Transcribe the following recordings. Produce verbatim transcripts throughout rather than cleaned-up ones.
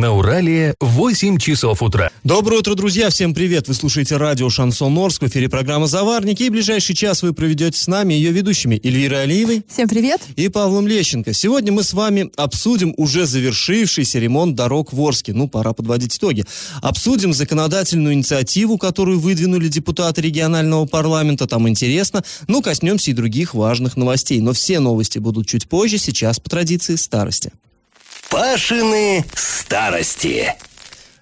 на Урале восемь часов утра. Доброе утро, друзья! Всем привет! Вы слушаете радио Шансон Орск, в эфире программа «Заварники». И ближайший час вы проведете с нами, ее ведущими Эльвирой Алиевой. Всем привет! И Павлом Лещенко. Сегодня мы с вами обсудим уже завершившийся ремонт дорог в Орске. Ну, пора подводить итоги. Обсудим законодательную инициативу, которую выдвинули депутаты регионального парламента. Там интересно. Ну, коснемся и других важных новостей. Но все новости будут чуть позже. Сейчас по традиции старости. Пашины старости.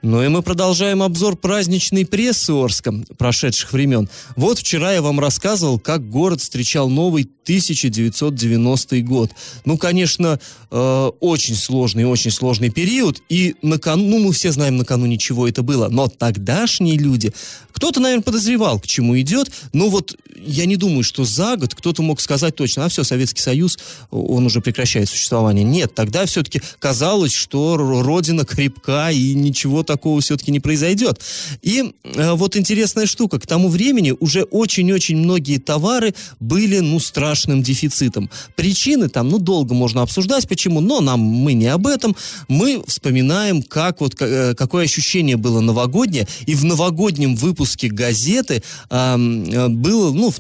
Ну и мы продолжаем обзор праздничной прессы Орска прошедших времен. Вот вчера я вам рассказывал, как город встречал новый тысяча девятьсот девяностый год. Ну, конечно, э, очень сложный, очень сложный период. И накануне, ну, мы все знаем, накануне чего это было. Но тогдашние люди, кто-то, наверное, подозревал, к чему идет. Но вот я не думаю, что за год кто-то мог сказать точно, а все, Советский Союз, он уже прекращает существование. Нет, тогда все-таки казалось, что родина крепка и ничего такого все-таки не произойдет. И э, вот интересная штука. К тому времени уже очень-очень многие товары были, ну, страшным дефицитом. Причины там, ну, долго можно обсуждать, почему, но нам мы не об этом. Мы вспоминаем, как вот, э, какое ощущение было новогоднее. И в новогоднем выпуске газеты э, было, ну,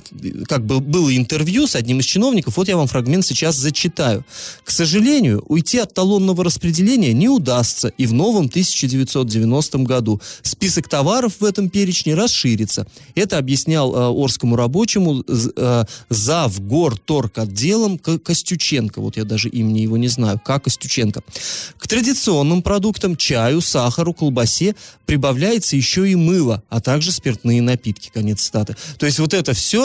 как бы было интервью с одним из чиновников. Вот я вам фрагмент сейчас зачитаю. «К сожалению, уйти от талонного распределения не удастся и в новом тысяча девятьсот девяностом году. Список товаров в этом перечне расширится». Это объяснял э, орскому рабочему э, завгорторг отделом Костюченко. Вот я даже имени его не знаю. К. Костюченко. «К традиционным продуктам, чаю, сахару, колбасе прибавляется еще и мыло, а также спиртные напитки». Конец цитаты. То есть вот это все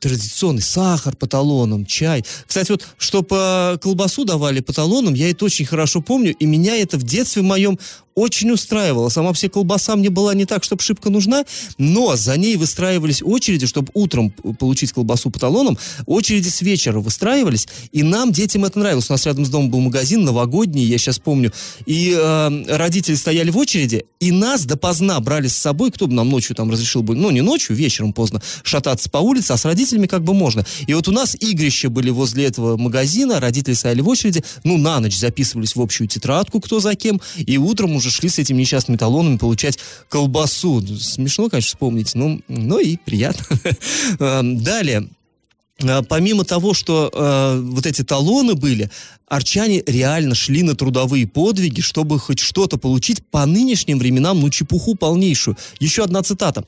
традиционный сахар по талонам, чай. Кстати, вот что по колбасу давали по талонам, я это очень хорошо помню, и меня это в детстве в моем очень устраивало. Сама все колбаса мне была не так, чтобы шибко нужна, но за ней выстраивались очереди, чтобы утром получить колбасу по талонам, очереди с вечера выстраивались, и нам, детям, это нравилось. У нас рядом с домом был магазин новогодний, я сейчас помню, и э, родители стояли в очереди, и нас допоздна брали с собой, кто бы нам ночью там разрешил бы, ну, не ночью, вечером поздно, шататься по улице, а с родителями как бы можно. И вот у нас игрища были возле этого магазина, родители стояли в очереди, ну, на ночь записывались в общую тетрадку, кто за кем, и утром уже шли с этими несчастными талонами получать колбасу. Смешно, конечно, вспомнить, но, но и приятно. Далее. Помимо того, что э, вот эти талоны были, арчане реально шли на трудовые подвиги, чтобы хоть что-то получить по нынешним временам, ну, чепуху полнейшую. Еще одна цитата.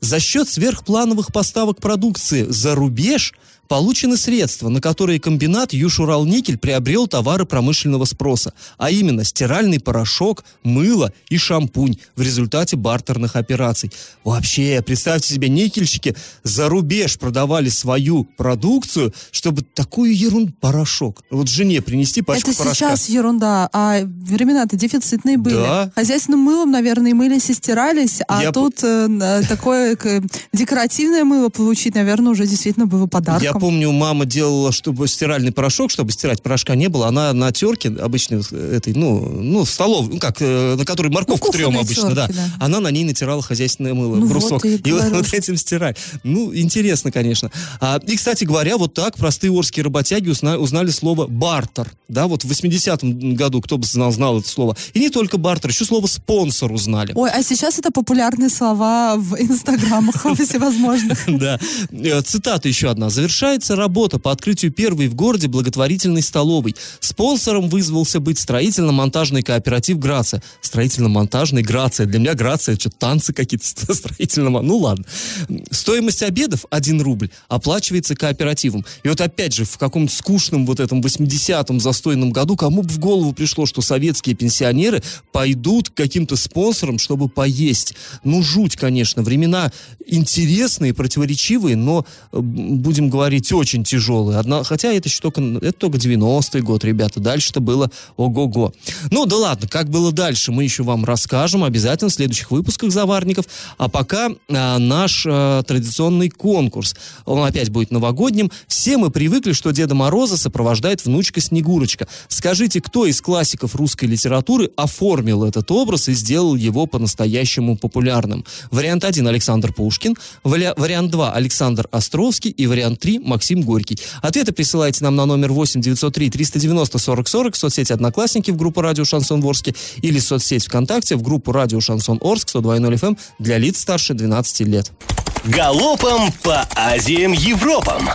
«За счет сверхплановых поставок продукции за рубеж получены средства, на которые комбинат Юж-Урал-Никель приобрел товары промышленного спроса, а именно стиральный порошок, мыло и шампунь в результате бартерных операций». Вообще, представьте себе, никельщики за рубеж продавали свою продукцию, чтобы такую ерунду, порошок. Вот жене принести пачку это порошка. Это сейчас ерунда, а времена-то дефицитные были. Да. Хозяйственным мылом, наверное, мылись и стирались, а Я... тут э, такое э, декоративное мыло получить, наверное, уже действительно было подарком. Я Я помню, мама делала, чтобы стиральный порошок, чтобы стирать порошка не было, она на терке обычной, этой, ну, ну, в столовой, ну, как, на которой морковку ну, трем обычно, терки, да. да, она на ней натирала хозяйственное мыло, ну, брусок, вот и, и вот этим стирать. Ну, интересно, конечно. А, и, кстати говоря, вот так простые орские работяги узнали, узнали слово «бартер», да, вот в восьмидесятом году, кто бы знал, знал это слово. И не только «бартер», еще слово «спонсор» узнали. Ой, а сейчас это популярные слова в инстаграмах всевозможных. Да. Цитата еще одна. «Завершается работа по открытию первой в городе благотворительной столовой. Спонсором вызвался быть строительно-монтажный кооператив «Грация». Строительно-монтажный «Грация». Для меня «Грация» — что, танцы какие-то строительного. Ну ладно. Стоимость обедов — один рубль. Оплачивается кооперативом». И вот опять же, в каком-то скучном вот этом восьмидесятом застойном году кому бы в голову пришло, что советские пенсионеры пойдут к каким-то спонсорам, чтобы поесть. Ну, жуть, конечно. Времена интересные, противоречивые, но будем говорить, очень тяжелые. Одна, хотя это еще только, это только девяностый год, ребята. Дальше-то было ого-го. Ну, да ладно, как было дальше, мы еще вам расскажем обязательно в следующих выпусках «Заварников». А пока э, наш э, традиционный конкурс. Он опять будет новогодним. Все мы привыкли, что Деда Мороза сопровождает внучка Снегурочка. Скажите, кто из классиков русской литературы оформил этот образ и сделал его по-настоящему популярным? Вариант один — Александр Пушкин. Вариант два — Александр Островский. И вариант три — Максим Горький. Ответы присылайте нам на номер восемь девятьсот три триста девяносто сорок сорок, соцсети «Одноклассники» в группу «Радио Шансон Орске» или соцсеть ВКонтакте в группу «Радио Шансон Орск» сто два и ноль эф эм для лиц старше двенадцати лет. Галопом по Азиям, Европам!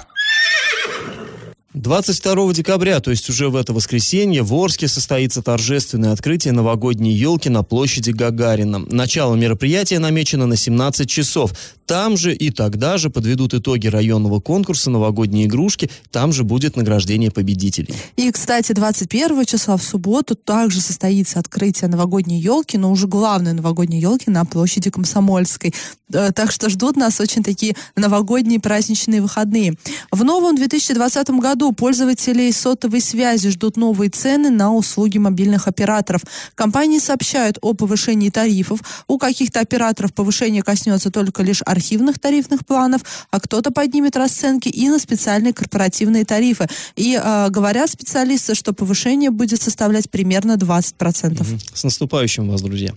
двадцать второго декабря, то есть уже в это воскресенье, в Орске состоится торжественное открытие новогодней елки на площади Гагарина. Начало мероприятия намечено на семнадцать часов. Там же и тогда же подведут итоги районного конкурса «Новогодние игрушки». Там же будет награждение победителей. И, кстати, двадцать первого числа в субботу также состоится открытие новогодней елки, но уже главной новогодней елки на площади Комсомольской. Так что ждут нас очень такие новогодние праздничные выходные. В новом две тысячи двадцатом году пользователей сотовой связи ждут новые цены на услуги мобильных операторов. Компании сообщают о повышении тарифов. У каких-то операторов повышение коснется только лишь архивных тарифных планов, а кто-то поднимет расценки и на специальные корпоративные тарифы. И э, говорят специалисты, что повышение будет составлять примерно двадцать процентов. С наступающим вас, друзья.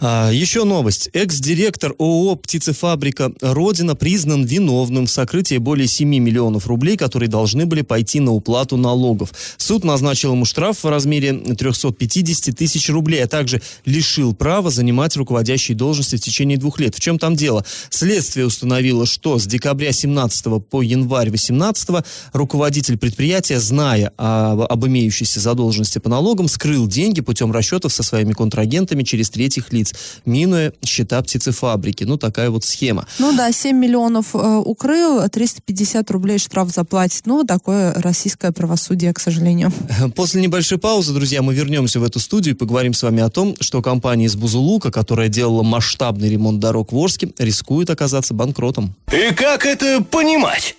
А, еще новость. Экс-директор ООО «Птицефабрика Родина» признан виновным в сокрытии более семи миллионов рублей, которые должны были пойти на уплату налогов. Суд назначил ему штраф в размере триста пятьдесят тысяч рублей, а также лишил права занимать руководящие должности в течение двух лет. В чем там дело? Следствие установило, что с декабря семнадцатого по январь восемнадцатого руководитель предприятия, зная об, об имеющейся задолженности по налогам, скрыл деньги путем расчетов со своими контрагентами через третьих лиц, минуя счета птицефабрики. Ну, такая вот схема. Ну да, семь миллионов э, укрыл, триста пятьдесят рублей штраф заплатить. Ну, такое российское правосудие, к сожалению. После небольшой паузы, друзья, мы вернемся в эту студию и поговорим с вами о том, что компания из Бузулука, которая делала масштабный ремонт дорог в Орске, рискует оказаться банкротом. И как это понимать?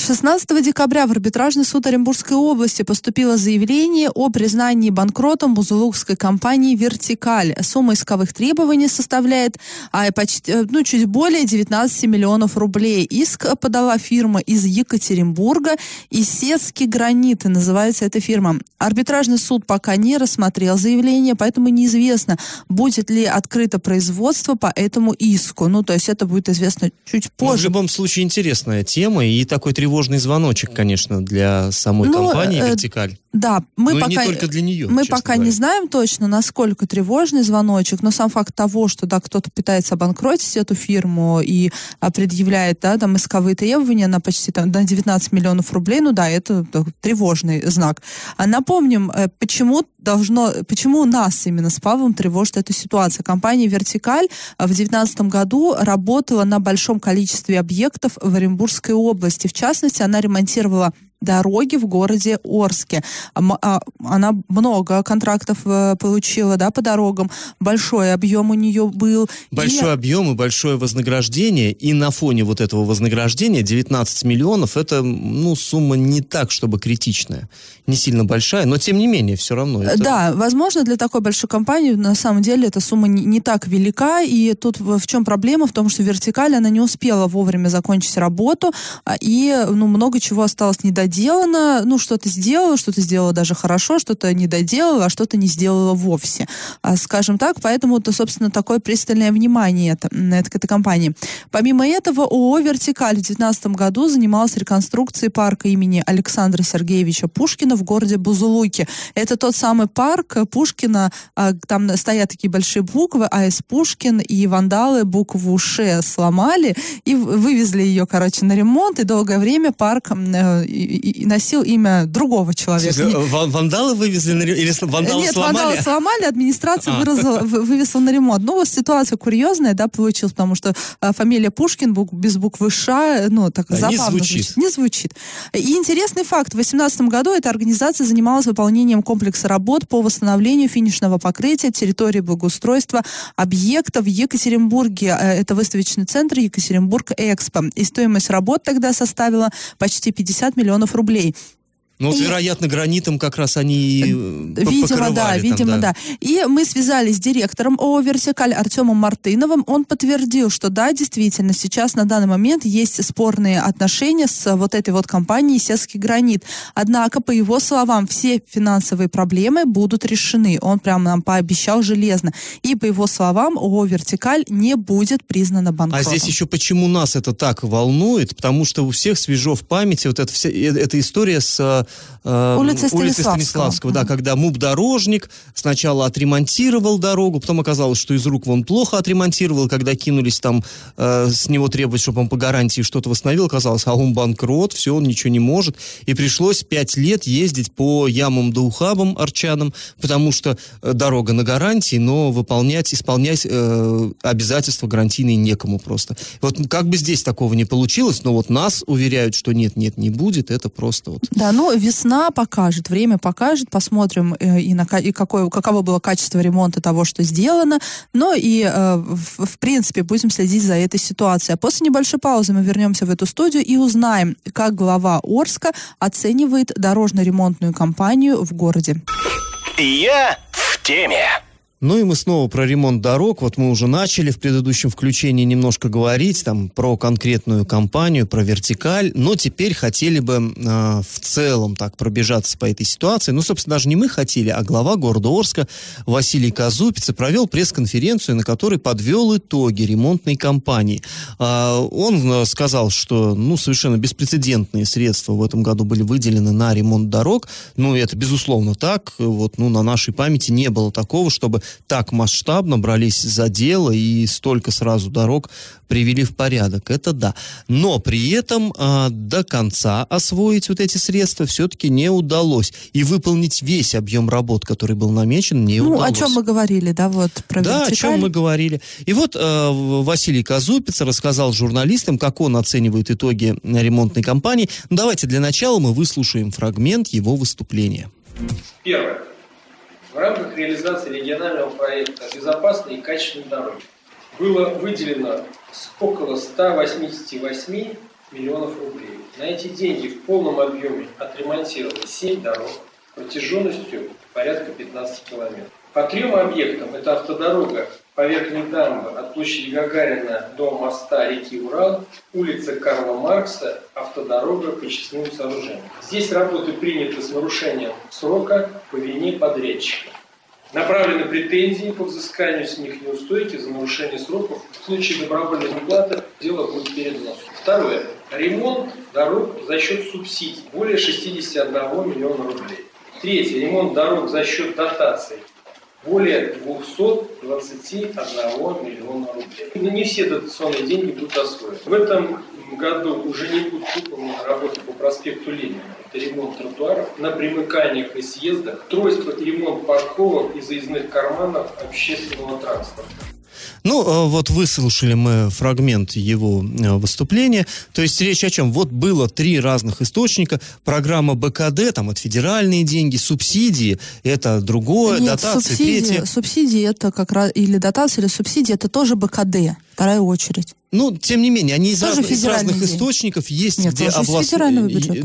шестнадцатого декабря в арбитражный суд Оренбургской области поступило заявление о признании банкротом бузулукской компании «Вертикаль». Сумма исковых требований составляет а, почти, ну, чуть более девятнадцати миллионов рублей. Иск подала фирма из Екатеринбурга «Исетский гранит», называется эта фирма. Арбитражный суд пока не рассмотрел заявление, поэтому неизвестно, будет ли открыто производство по этому иску. Ну, то есть это будет известно чуть позже. Ну, в любом случае, интересная тема и такой требование. Тревожный звоночек, конечно, для самой ну, компании «Вертикаль». Э, да, мы Но пока, не, только для нее, мы пока не знаем точно, насколько тревожный звоночек, но сам факт того, что да, кто-то пытается обанкротить эту фирму и а, предъявляет да, там, исковые требования на почти там, на девятнадцать миллионов рублей, ну да, это так, тревожный знак. А напомним, почему должно, почему нас именно с Павлом тревожит эта ситуация. Компания «Вертикаль» в две тысячи девятнадцатом году работала на большом количестве объектов в Оренбургской области. В частности, В частности, она ремонтировала дороги в городе Орске. Она много контрактов получила, да, по дорогам. Большой объем у нее был. Большой и... объем и большое вознаграждение. И на фоне вот этого вознаграждения девятнадцать миллионов, это, ну, сумма не так, чтобы критичная. Не сильно большая, но тем не менее, все равно. Это... Да, возможно, для такой большой компании на самом деле эта сумма не, не так велика. И тут в чем проблема? В том, что «Вертикаль», она не успела вовремя закончить работу. И, ну, много чего осталось недоделано. Делано, ну, что-то сделала, что-то сделала даже хорошо, что-то не доделала, а что-то не сделала вовсе. Скажем так, поэтому, то, собственно, такое пристальное внимание это, на это, к этой компании. Помимо этого, ООО «Вертикаль» в две тысячи девятнадцатом году занималась реконструкцией парка имени Александра Сергеевича Пушкина в городе Бузулуки. Это тот самый парк Пушкина, там стоят такие большие буквы, А С Пушкин, и вандалы букву Ш сломали и вывезли ее, короче, на ремонт, и долгое время парк... и носил имя другого человека. Вандалы вывезли на ремонт? Или вандалы Нет, сломали? Нет, вандалы сломали, администрация а. выразила, вывезла на ремонт. Ну, вот ситуация курьезная, да, получилась, потому что фамилия Пушкин без буквы Ш, ну, так а, забавно не звучит. звучит. Не звучит. И интересный факт. В две тысячи восемнадцатом году эта организация занималась выполнением комплекса работ по восстановлению финишного покрытия территории благоустройства объекта в Екатеринбурге. Это выставочный центр «Екатеринбург-Экспо». И стоимость работ тогда составила почти пятьдесят миллионов рублей. Ну, вот, и... вероятно, гранитом как раз они покрывали. Видимо, да, там, видимо, да. да. И мы связались с директором ООО «Вертикаль» Артёмом Мартыновым. Он подтвердил, что да, действительно, сейчас на данный момент есть спорные отношения с вот этой вот компанией «Исетский гранит». Однако, по его словам, все финансовые проблемы будут решены. Он прямо нам пообещал железно. И, по его словам, ООО «Вертикаль» не будет признана банкротом. А здесь еще почему нас это так волнует? Потому что у всех свежо в памяти вот эта, вся, эта история с... улицы Станиславского, Станиславского да, когда муп-дорожник сначала отремонтировал дорогу, потом оказалось, что из рук вон плохо отремонтировал, когда кинулись там э, с него требовать, чтобы он по гарантии что-то восстановил, оказалось, а он банкрот, все, он ничего не может, и пришлось пять лет ездить по ямам да ухабам арчанам, потому что дорога на гарантии, но выполнять, исполнять э, обязательства гарантийные некому просто. Вот как бы здесь такого не получилось, но вот нас уверяют, что нет, нет, не будет, это просто вот... Да, ну, весна покажет, время покажет, посмотрим э, и, на, и какое, каково было качество ремонта того, что сделано, но и, э, в, в принципе, будем следить за этой ситуацией. А после небольшой паузы мы вернемся в эту студию и узнаем, как глава Орска оценивает дорожно-ремонтную кампанию в городе. Я в теме. Ну и мы снова про ремонт дорог. Вот мы уже начали в предыдущем включении немножко говорить там про конкретную компанию, про «Вертикаль», но теперь хотели бы э, в целом так пробежаться по этой ситуации. Ну, собственно, даже не мы хотели, а глава города Орска Василий Казупица провел пресс-конференцию, на которой подвел итоги ремонтной кампании. Э, он сказал, что ну, совершенно беспрецедентные средства в этом году были выделены на ремонт дорог. Ну, это безусловно так. Вот, ну, на нашей памяти не было такого, чтобы так масштабно брались за дело и столько сразу дорог привели в порядок. Это да. Но при этом э, до конца освоить вот эти средства все-таки не удалось. И выполнить весь объем работ, который был намечен, не ну, удалось. Ну, о чем мы говорили, да, вот про Да, вертикаль. О чем мы говорили. И вот э, Василий Казупица рассказал журналистам, как он оценивает итоги ремонтной кампании. Ну, давайте для начала мы выслушаем фрагмент его выступления. Первое. В рамках реализации регионального проекта «Безопасные и качественные дороги» было выделено около сто восемьдесят восемь миллионов рублей. На эти деньги в полном объеме отремонтировано семь дорог протяженностью порядка пятнадцать километров. По трем объектам это автодорога по Верхней Дамбе от площади Гагарина до моста реки Урал, улица Карла Маркса, автодорога по честным сооружениям. Здесь работы приняты с нарушением срока по вине подрядчика. Направлены претензии по взысканию с них неустойки за нарушение сроков. В случае добровольной неуплаты дело будет передано. Второе. Ремонт дорог за счет субсидий. Более шестьдесят один миллион рублей. Третье. Ремонт дорог за счет дотаций. Более двести двадцать один миллион рублей. Но не все дотационные деньги будут освоены. В этом году уже не будут выполнены работы по проспекту Ленина. Это ремонт тротуаров на примыканиях и съездах, тройство и ремонт парковок и заездных карманов общественного транспорта. Ну, вот выслушали мы фрагмент его выступления. То есть речь о чем? Вот было три разных источника. Программа БКД, там, от федеральные деньги, субсидии, это другое, Нет, дотации, субсидии, третье. Субсидии, это как раз, или дотации, или субсидии, это тоже БКД, вторая очередь. Ну, тем не менее, они из, раз, из разных день. источников есть, Нет, где област...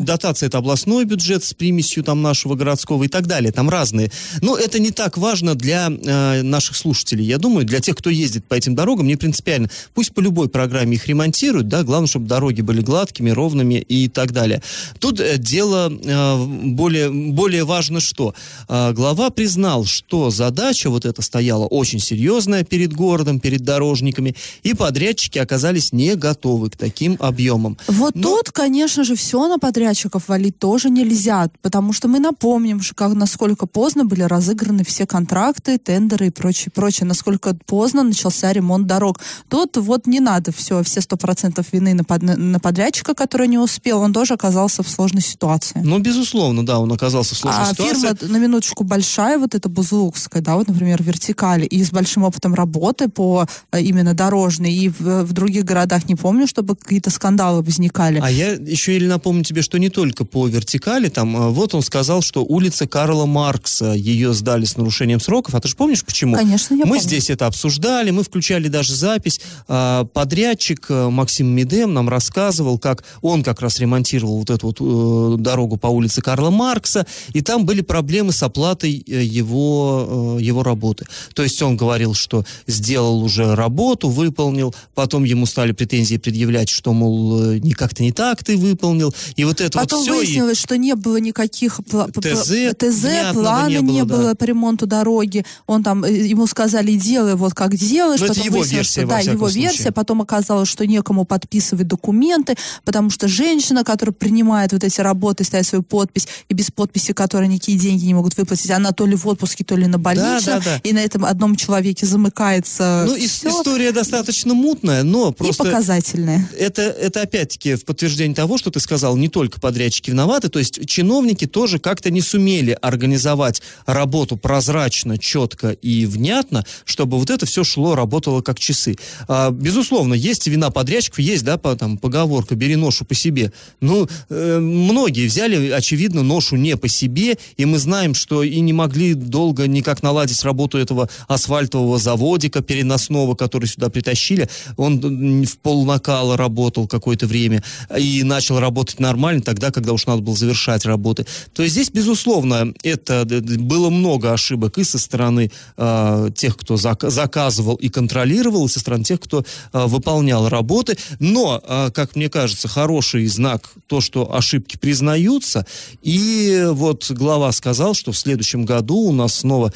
дотация это областной бюджет с примесью там нашего городского и так далее, там разные. Но это не так важно для э, наших слушателей, я думаю, для тех, кто ездит по этим дорогам, не принципиально. Пусть по любой программе их ремонтируют, да, главное, чтобы дороги были гладкими, ровными и так далее. Тут дело э, более, более важно, что э, глава признал, что задача вот эта стояла очень серьезная перед городом, перед дорожниками, и подрядчики оказались оказались не готовы к таким объемам. Вот Но... тут, конечно же, все на подрядчиков валить тоже нельзя, потому что мы напомним, как, насколько поздно были разыграны все контракты, тендеры и прочее, прочее, насколько поздно начался ремонт дорог. Тут вот не надо все, все сто процентов вины на, под... на подрядчика, который не успел, он тоже оказался в сложной ситуации. Ну, безусловно, да, он оказался в сложной а ситуации. А фирма, на минуточку, большая, вот эта бузулукская, да, вот, например, «Вертикаль», и с большим опытом работы по именно дорожной можно. И в, в других городах не помню, чтобы какие-то скандалы возникали. А я еще, Ель, напомню тебе, что не только по вертикали. Там, вот он сказал, что улица Карла Маркса, ее сдали с нарушением сроков. А ты же помнишь, почему? Конечно, я мы помню. Мы здесь это обсуждали, мы включали даже запись. Подрядчик Максим Медем нам рассказывал, как он как раз ремонтировал вот эту вот дорогу по улице Карла Маркса, и там были проблемы с оплатой его, его работы. То есть он говорил, что сделал уже работу, выполнил, потом ему стали претензии предъявлять, что, мол, как-то не так ты выполнил, и вот это потом вот все. Потом выяснилось, и... что не было никаких пла... ТЗ, ТЗ плана не было, не было да. по ремонту дороги. Он там, ему сказали, делай вот как делаешь. Но потом это его версия, что, да, его случае. версия. Потом оказалось, что некому подписывать документы, потому что женщина, которая принимает вот эти работы, ставит свою подпись, и без подписи, которой никакие деньги не могут выплатить, она то ли в отпуске, то ли на больничном, да, да, да. и на этом одном человеке замыкается ну, все. История достаточно мутная, но просто... И показательная. Это, это опять-таки в подтверждение того, что ты сказал, не только подрядчики виноваты, то есть чиновники тоже как-то не сумели организовать работу прозрачно, четко и внятно, чтобы вот это все шло, работало как часы. А, безусловно, есть вина подрядчиков, есть, да, по, там, поговорка «бери ношу по себе». Ну, э, многие взяли, очевидно, ношу не по себе, и мы знаем, что и не могли долго никак наладить работу этого асфальтового заводика переносного, который сюда притащили. Он в полнакала работал какое-то время и начал работать нормально тогда, когда уж надо было завершать работы. То есть здесь, безусловно, это было много ошибок и со стороны э, тех, кто зак- заказывал и контролировал, и со стороны тех, кто э, выполнял работы. Но, э, как мне кажется, хороший знак то, что ошибки признаются. И вот глава сказал, что в следующем году у нас снова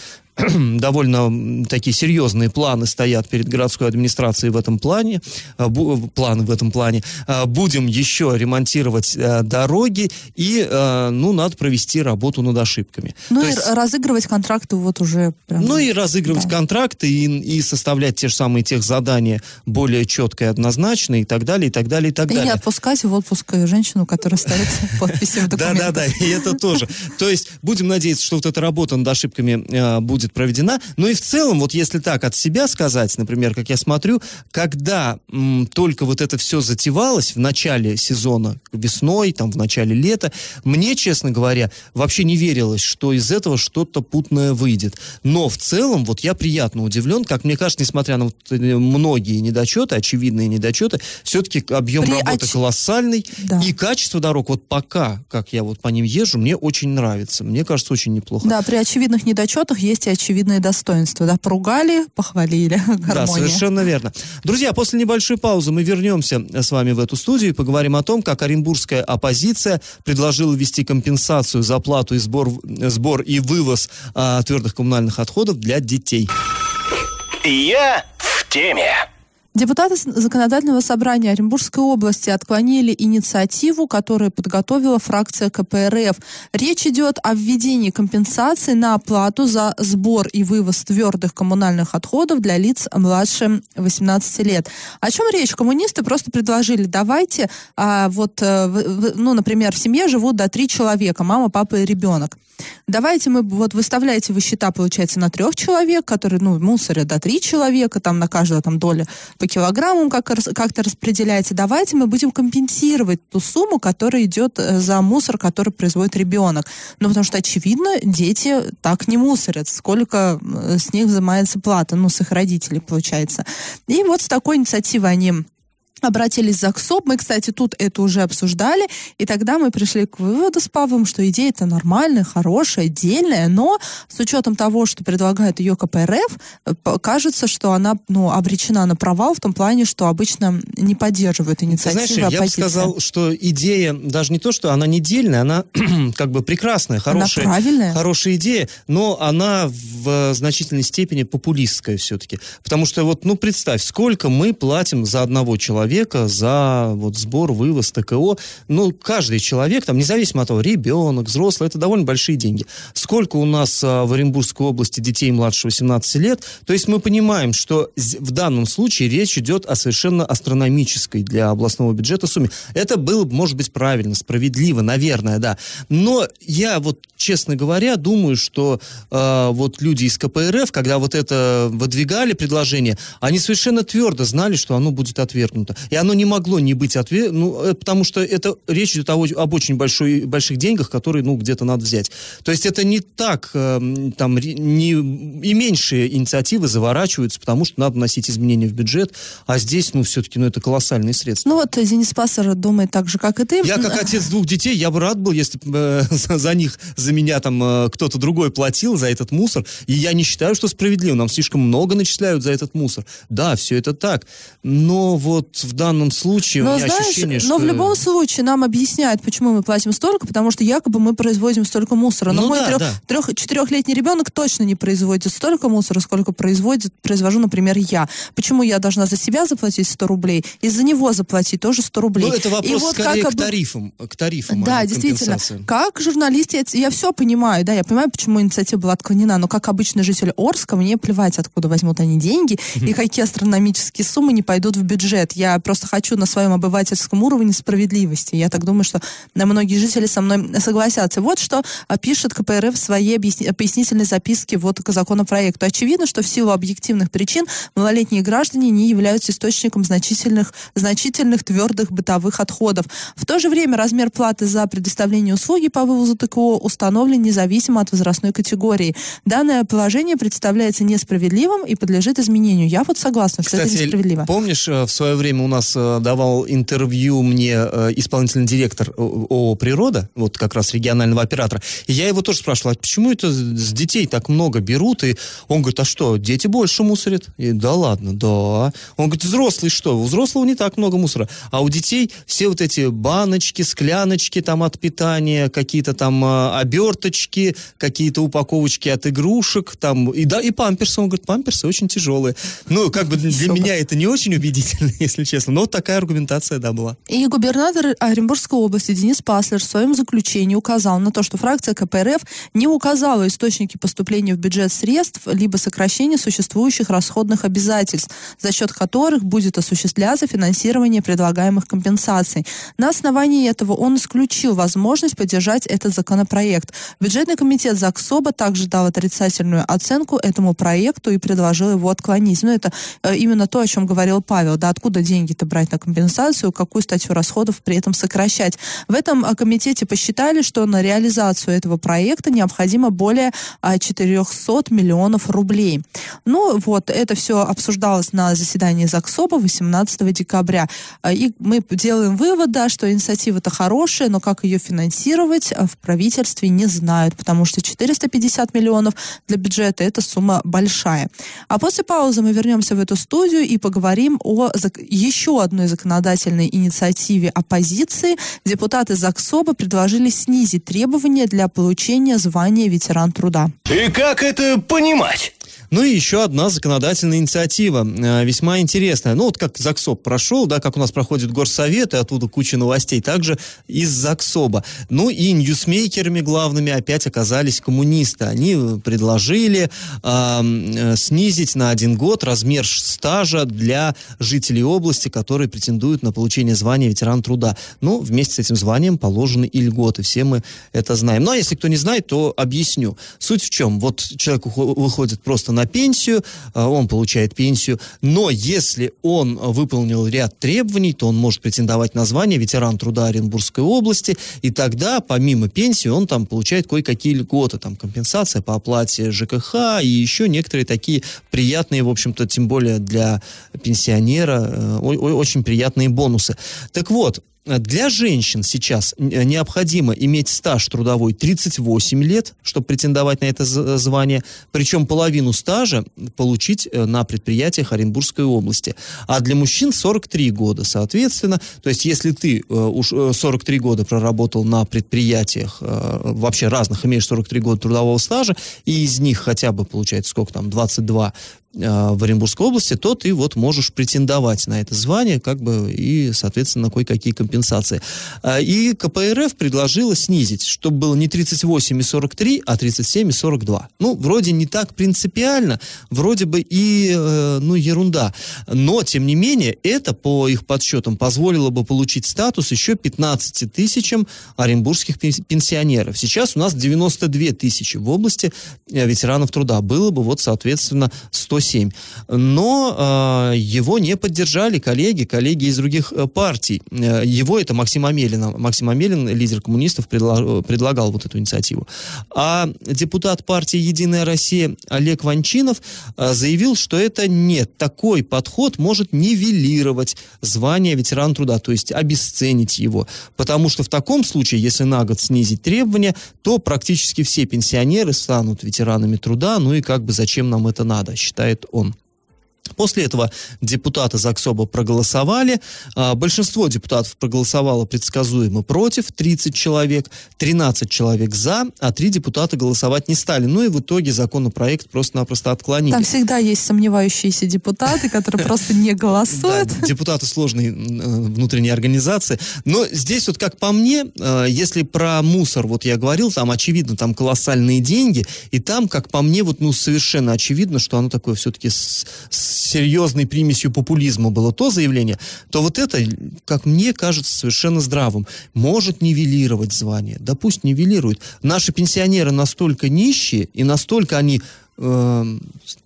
довольно такие серьезные планы стоят перед городской администрацией в этом плане. Планы в этом плане. Будем еще ремонтировать дороги и, ну, надо провести работу над ошибками. Ну То и есть... разыгрывать контракты вот уже прям... Ну и разыгрывать да. контракты и, и составлять те же самые техзадания более четко и однозначно и так далее, и так далее, и так далее. И не отпускать в отпуск женщину, которая ставит подписи в документах. Да-да-да, и это тоже. То есть будем надеяться, что вот эта работа над ошибками будет проведена. Ну и в целом, вот если так от себя сказать, например, как я смотрю, когда м, только вот это все затевалось в начале сезона, весной, там, в начале лета, мне, честно говоря, вообще не верилось, что из этого что-то путное выйдет. Но в целом, вот я приятно удивлен, как мне кажется, несмотря на вот многие недочеты, очевидные недочеты, все-таки объем При... работы оч... колоссальный, да. и качество дорог, вот пока, как я вот по ним езжу, мне очень нравится. Мне кажется, очень неплохо. Да, при очевидных недочетах есть и очевидные достоинства, да, поругали, похвалили, гармония. Да, совершенно верно. Друзья, после небольшой паузы мы вернемся с вами в эту студию и поговорим о том, как оренбургская оппозиция предложила ввести компенсацию за плату и сбор, сбор и вывоз а, твердых коммунальных отходов для детей. Я в теме. Депутаты Законодательного собрания Оренбургской области отклонили инициативу, которую подготовила фракция ка пэ эр эф. Речь идет о введении компенсации на оплату за сбор и вывоз твердых коммунальных отходов для лиц младше восемнадцати лет. О чем речь? Коммунисты просто предложили, давайте, а, вот, ну, например, в семье живут до три человека, мама, папа и ребенок. Давайте мы, вот, выставляете вы счета, получается, на трех человек, которые, ну, мусорят до три человека, там, на каждого, там, доля по килограммам как, как-то распределяете. Давайте мы будем компенсировать ту сумму, которая идет за мусор, который производит ребенок. Ну, потому что, очевидно, дети так не мусорят. Сколько с них взимается плата, ну, с их родителей, получается. И вот с такой инициативой они... обратились за КСОБ. Мы, кстати, тут это уже обсуждали, и тогда мы пришли к выводу с Павлом, что идея-то нормальная, хорошая, дельная, но с учетом того, что предлагает ее ка пэ эр эф, кажется, что она, ну, обречена на провал в том плане, что обычно не поддерживают инициативы оппозиции. Знаешь, я бы сказал, что идея даже не то, что она не дельная, она как бы прекрасная, хорошая, она правильная, хорошая идея, но она в значительной степени популистская все-таки. Потому что вот, ну, представь, сколько мы платим за одного человека, человека за вот сбор, вывоз, ТКО. Ну, каждый человек, там, независимо от того, ребенок, взрослый, это довольно большие деньги. Сколько у нас в Оренбургской области детей младше восемнадцати лет? То есть мы понимаем, что в данном случае речь идет о совершенно астрономической для областного бюджета сумме. Это было бы, может быть, правильно, справедливо, наверное, да. Но я вот, честно говоря, думаю, что э, вот люди из КПРФ, когда вот это выдвигали предложение, они совершенно твердо знали, что оно будет отвергнуто. И оно не могло не быть отвергнуто, ну, потому что это речь идет о, об очень большой, больших деньгах, которые, ну, где-то надо взять. То есть это не так, э, там, не, и меньшие инициативы заворачиваются, потому что надо вносить изменения в бюджет, а здесь, ну, все-таки, ну, это колоссальные средства. Ну, вот Денис Паслер думает так же, как и ты. Я, как отец двух детей, я бы рад был, если бы э, за них, за меня, там, э, кто-то другой платил за этот мусор, и я не считаю, что справедливо, нам слишком много начисляют за этот мусор. Да, все это так, но вот в данном случае но, у меня знаешь, ощущение, что... Но в любом случае нам объясняют, почему мы платим столько, потому что якобы мы производим столько мусора. Но ну, мой да, трех, да. трех, четырехлетний ребенок точно не производит столько мусора, сколько производит, произвожу, например, я. Почему я должна за себя заплатить сто рублей и за него заплатить тоже сто рублей? Ну, это вопрос и вот скорее как, к тарифам, к тарифам. Да, действительно. Как журналист, я, я все понимаю, да, я понимаю, почему инициатива была отклонена, но как обычный житель Орска, мне плевать, откуда возьмут они деньги и какие астрономические суммы не пойдут в бюджет. Я просто хочу на своем обывательском уровне справедливости. Я так думаю, что многие жители со мной согласятся. Вот что пишет КПРФ в своей пояснительной записке вот к законопроекту. Очевидно, что в силу объективных причин малолетние граждане не являются источником значительных, значительных твердых бытовых отходов. В то же время размер платы за предоставление услуги по вывозу ТКО установлен независимо от возрастной категории. Данное положение представляется несправедливым и подлежит изменению. Я вот согласна, что Кстати, это несправедливо. Помнишь, в свое время у нас давал интервью мне исполнительный директор ООО «Природа», вот как раз регионального оператора, и я его тоже спрашивал, а почему это с детей так много берут? И он говорит, а что, дети больше мусорят? И да ладно, да. Он говорит, взрослый что? У взрослого не так много мусора. А у детей все вот эти баночки, скляночки там от питания, какие-то там оберточки, какие-то упаковочки от игрушек, там, и, да, и памперсы. Он говорит, памперсы очень тяжелые. Ну, как бы для меня это не очень убедительно, если честно, но вот такая аргументация, да, была. И губернатор Оренбургской области Денис Паслер в своем заключении указал на то, что фракция КПРФ не указала источники поступления в бюджет средств, либо сокращения существующих расходных обязательств, за счет которых будет осуществляться финансирование предлагаемых компенсаций. На основании этого он исключил возможность поддержать этот законопроект. Бюджетный комитет Заксоба также дал отрицательную оценку этому проекту и предложил его отклонить. Но это э, именно то, о чем говорил Павел. Да, откуда деньги-то брать на компенсацию, какую статью расходов при этом сокращать. В этом комитете посчитали, что на реализацию этого проекта необходимо более четырехсот миллионов рублей. Ну вот, это все обсуждалось на заседании Заксоба восемнадцатого декабря. И мы делаем вывод, да, что инициатива-то хорошая, но как ее финансировать в правительстве не знают, потому что четыреста пятьдесят миллионов для бюджета — это сумма большая. А после паузы мы вернемся в эту студию и поговорим о зак... еще одной законодательной инициативе оппозиции. Депутаты Заксоба предложили снизить требования для получения звания ветеран труда. И как это понимать? Ну и еще одна законодательная инициатива, э, весьма интересная. Ну вот как Заксоб прошел, да, как у нас проходит горсовет, и оттуда куча новостей, также из Заксоба. Ну и ньюсмейкерами главными опять оказались коммунисты. Они предложили э, снизить на один год размер стажа для жителей области, которые претендуют на получение звания ветеран труда. Ну, вместе с этим званием положены и льготы, все мы это знаем. Ну а если кто не знает, то объясню. Суть в чем? Вот человек выходит просто на пенсию, он получает пенсию, но если он выполнил ряд требований, то он может претендовать на звание ветеран труда Оренбургской области, и тогда, помимо пенсии, он там получает кое-какие льготы, там компенсация по оплате ЖКХ и еще некоторые такие приятные, в общем-то, тем более для пенсионера, очень приятные бонусы. Так вот, для женщин сейчас необходимо иметь стаж трудовой тридцать восемь лет, чтобы претендовать на это звание, причем половину стажа получить на предприятиях Оренбургской области. А для мужчин сорок три года, соответственно. То есть, если ты уж сорок три года проработал на предприятиях вообще разных, имеешь сорок три года трудового стажа, и из них хотя бы, получается, сколько там, двадцать два в Оренбургской области, то ты вот можешь претендовать на это звание, как бы, и, соответственно, кое-какие компенсации. И ка пэ эр эф предложила снизить, чтобы было не тридцать восемь и сорок три, а тридцать семь и сорок два. Ну, вроде не так принципиально, вроде бы и, ну, ерунда. Но, тем не менее, это, по их подсчетам, позволило бы получить статус еще пятнадцати тысячам оренбургских пенсионеров. Сейчас у нас девяносто две тысячи в области ветеранов труда. Было бы, вот, соответственно, сто семь. Но э, его не поддержали коллеги, коллеги из других э, партий. Э, его это Максим Амелин. Максим Амелин, лидер коммунистов, предла- предлагал вот эту инициативу. А депутат партии «Единая Россия» Олег Ванчинов э, заявил, что это нет. Такой подход может нивелировать звание ветерана труда, то есть обесценить его. Потому что в таком случае, если на год снизить требования, то практически все пенсионеры станут ветеранами труда. Ну и как бы зачем нам это надо, считает он. После этого депутаты ЗАГСОБа проголосовали. Большинство депутатов проголосовало предсказуемо против, тридцать человек, тринадцать человек за, а три депутата голосовать не стали. Ну и в итоге законопроект просто-напросто отклонили. Там всегда есть сомневающиеся депутаты, которые просто не голосуют. Депутаты сложной внутренней организации. Но здесь вот как по мне, если про мусор, вот я говорил, там очевидно, там колоссальные деньги, и там, как по мне, вот ну совершенно очевидно, что оно такое все-таки с серьезной примесью популизма было то заявление, то вот это, как мне кажется, совершенно здравым. Может нивелировать звание. Да пусть нивелирует. Наши пенсионеры настолько нищие, и настолько они... Э-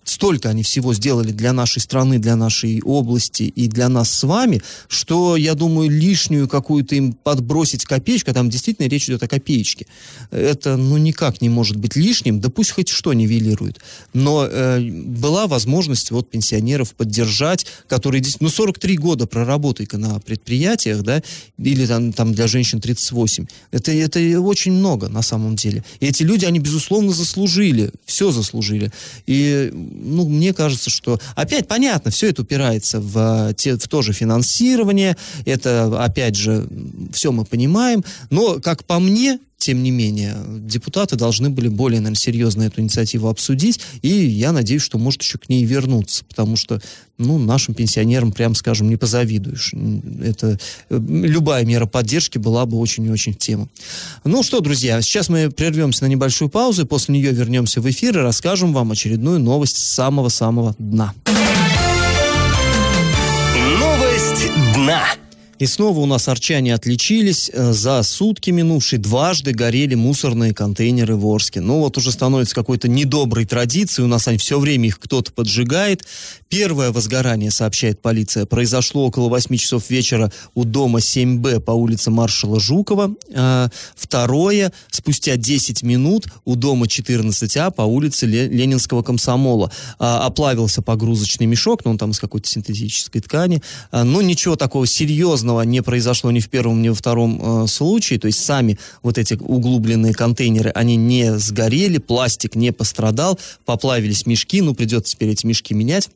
Столько они всего сделали для нашей страны, для нашей области и для нас с вами, что, я думаю, лишнюю какую-то им подбросить копеечку, а там действительно речь идет о копеечке. Это, ну, никак не может быть лишним, да пусть хоть что нивелирует. Но э, была возможность вот пенсионеров поддержать, которые, ну, сорок три года проработай-ка на предприятиях, да, или там, там для женщин тридцать восемь. Это, это очень много на самом деле. И эти люди, они, безусловно, заслужили, все заслужили. И... Ну, мне кажется, что... Опять, понятно, все это упирается в, те, в то же финансирование. Это, опять же, все мы понимаем. Но, как по мне, тем не менее, депутаты должны были более, наверное, серьезно эту инициативу обсудить. И я надеюсь, что, может, еще к ней вернуться. Потому что, ну, нашим пенсионерам, прям скажем, не позавидуешь. Это... Любая мера поддержки была бы очень и очень в тему. Ну что, друзья, сейчас мы прервемся на небольшую паузу. После нее вернемся в эфир и расскажем вам очередную новость с самого-самого дна. Новость дна. И снова у нас арчане отличились. За сутки минувшие дважды горели мусорные контейнеры в Орске. Ну вот уже становится какой-то недоброй традицией. У нас они все время их кто-то поджигает. Первое возгорание, сообщает полиция, произошло около восьми часов вечера у дома семь бэ по улице Маршала Жукова. Второе, спустя десять минут у дома четырнадцать а по улице Ленинского Комсомола. Оплавился погрузочный мешок, но он там из какой-то синтетической ткани. Но ничего такого серьезного не произошло ни в первом, ни во втором э, случае, то есть сами вот эти углубленные контейнеры, они не сгорели, пластик не пострадал, поплавились мешки, ну придется теперь эти мешки менять.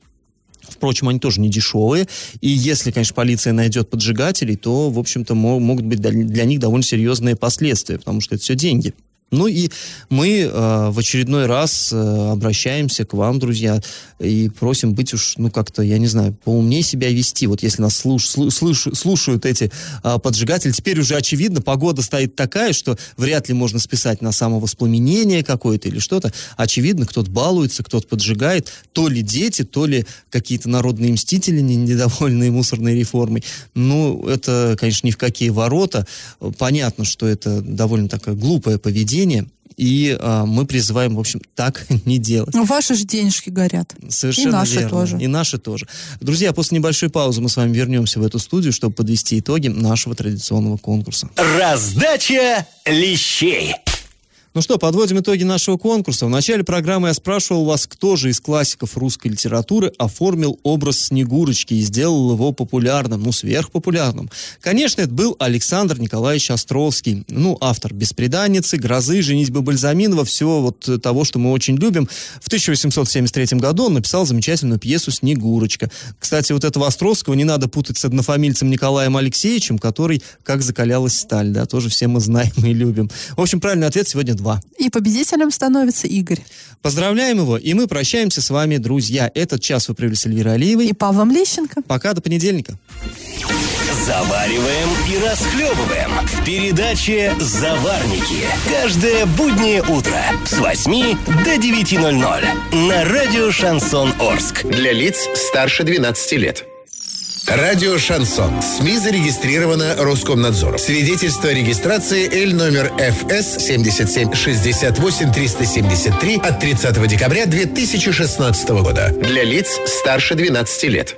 Впрочем, они тоже не дешевые, и если, конечно, полиция найдет поджигателей, то, в общем-то, мо- могут быть для них довольно серьезные последствия, потому что это все деньги. Ну и мы э, в очередной раз э, обращаемся к вам, друзья, и просим быть уж, ну как-то, я не знаю, поумнее себя вести. Вот если нас слуш, слуш, слушают эти э, поджигатели, теперь уже очевидно, погода стоит такая, что вряд ли можно списать на самовоспламенение какое-то или что-то. Очевидно, кто-то балуется, кто-то поджигает. То ли дети, то ли какие-то народные мстители, недовольные мусорной реформой. Ну, это, конечно, ни в какие ворота. Понятно, что это довольно такое глупое поведение. И э, мы призываем, в общем, так не делать. Ваши же денежки горят. Совершенно верно. И наши верно. тоже. И наши тоже. Друзья, после небольшой паузы мы с вами вернемся в эту студию, чтобы подвести итоги нашего традиционного конкурса. Раздача лещей. Ну что, подводим итоги нашего конкурса. В начале программы я спрашивал вас, кто же из классиков русской литературы оформил образ Снегурочки и сделал его популярным, ну, сверхпопулярным. Конечно, это был Александр Николаевич Островский. Ну, автор «Бесприданницы», «Грозы», «Женитьбы Бальзаминова», всего вот того, что мы очень любим. В тысяча восемьсот семьдесят третьем году он написал замечательную пьесу «Снегурочка». Кстати, вот этого Островского не надо путать с однофамильцем Николаем Алексеевичем, который «Как закалялась сталь», да, тоже все мы знаем и любим. В общем, правильный ответ сегодня два. два. И победителем становится Игорь. Поздравляем его, и мы прощаемся с вами, друзья. Этот час вы провели с Эльвирой Алиевой и Павлом Лещенко. Пока, до понедельника. Завариваем и расхлебываем в передаче «Заварники». Каждое буднее утро с восьми до девяти ноль-ноль на радио «Шансон Орск». Для лиц старше двенадцати лет. Радио «Шансон». СМИ зарегистрировано Роскомнадзором. Свидетельство о регистрации Л номер эф эс семь семь шесть восемь три семь три от тридцатого декабря две тысячи шестнадцатого года. Для лиц старше двенадцати лет.